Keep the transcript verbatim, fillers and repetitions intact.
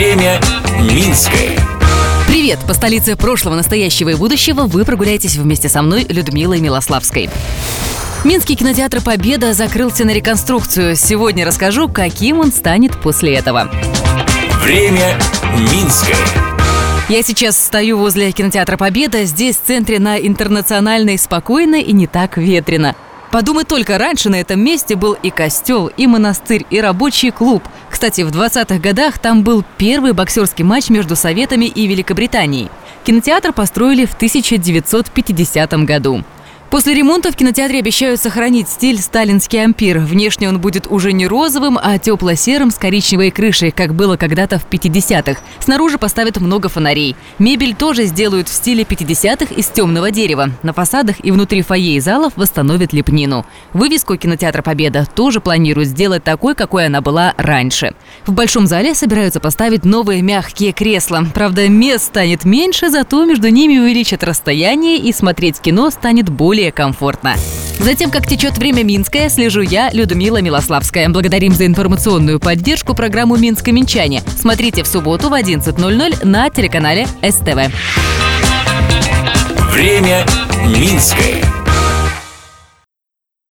Время минское. Привет! По столице прошлого, настоящего и будущего вы прогуляетесь вместе со мной, Людмилой Милославской. Минский кинотеатр «Победа» закрылся на реконструкцию. Сегодня расскажу, каким он станет после этого. Время минское. Я сейчас стою возле кинотеатра «Победа». Здесь, в центре, на Интернациональной, спокойно и не так ветрено. Подумай только, раньше на этом месте был и костел, и монастырь, и рабочий клуб. Кстати, в двадцатых годах там был первый боксерский матч между Советами и Великобританией. Кинотеатр построили в тысяча девятьсот пятидесятом году. После ремонта в кинотеатре обещают сохранить стиль «Сталинский ампир». Внешне он будет уже не розовым, а тепло-серым с коричневой крышей, как было когда-то в пятидесятых. Снаружи поставят много фонарей. Мебель тоже сделают в стиле пятидесятых из темного дерева. На фасадах и внутри фойе и залов восстановят лепнину. Вывеску кинотеатра «Победа» тоже планируют сделать такой, какой она была раньше. В большом зале собираются поставить новые мягкие кресла. Правда, мест станет меньше, зато между ними увеличат расстояние, и смотреть кино станет более комфортно. За тем, как течет время минское, слежу я, Людмила Милославская. Благодарим за информационную поддержку программу «Минск-Минчане». Смотрите в субботу в одиннадцать ноль ноль на телеканале эс тэ вэ. Время минское.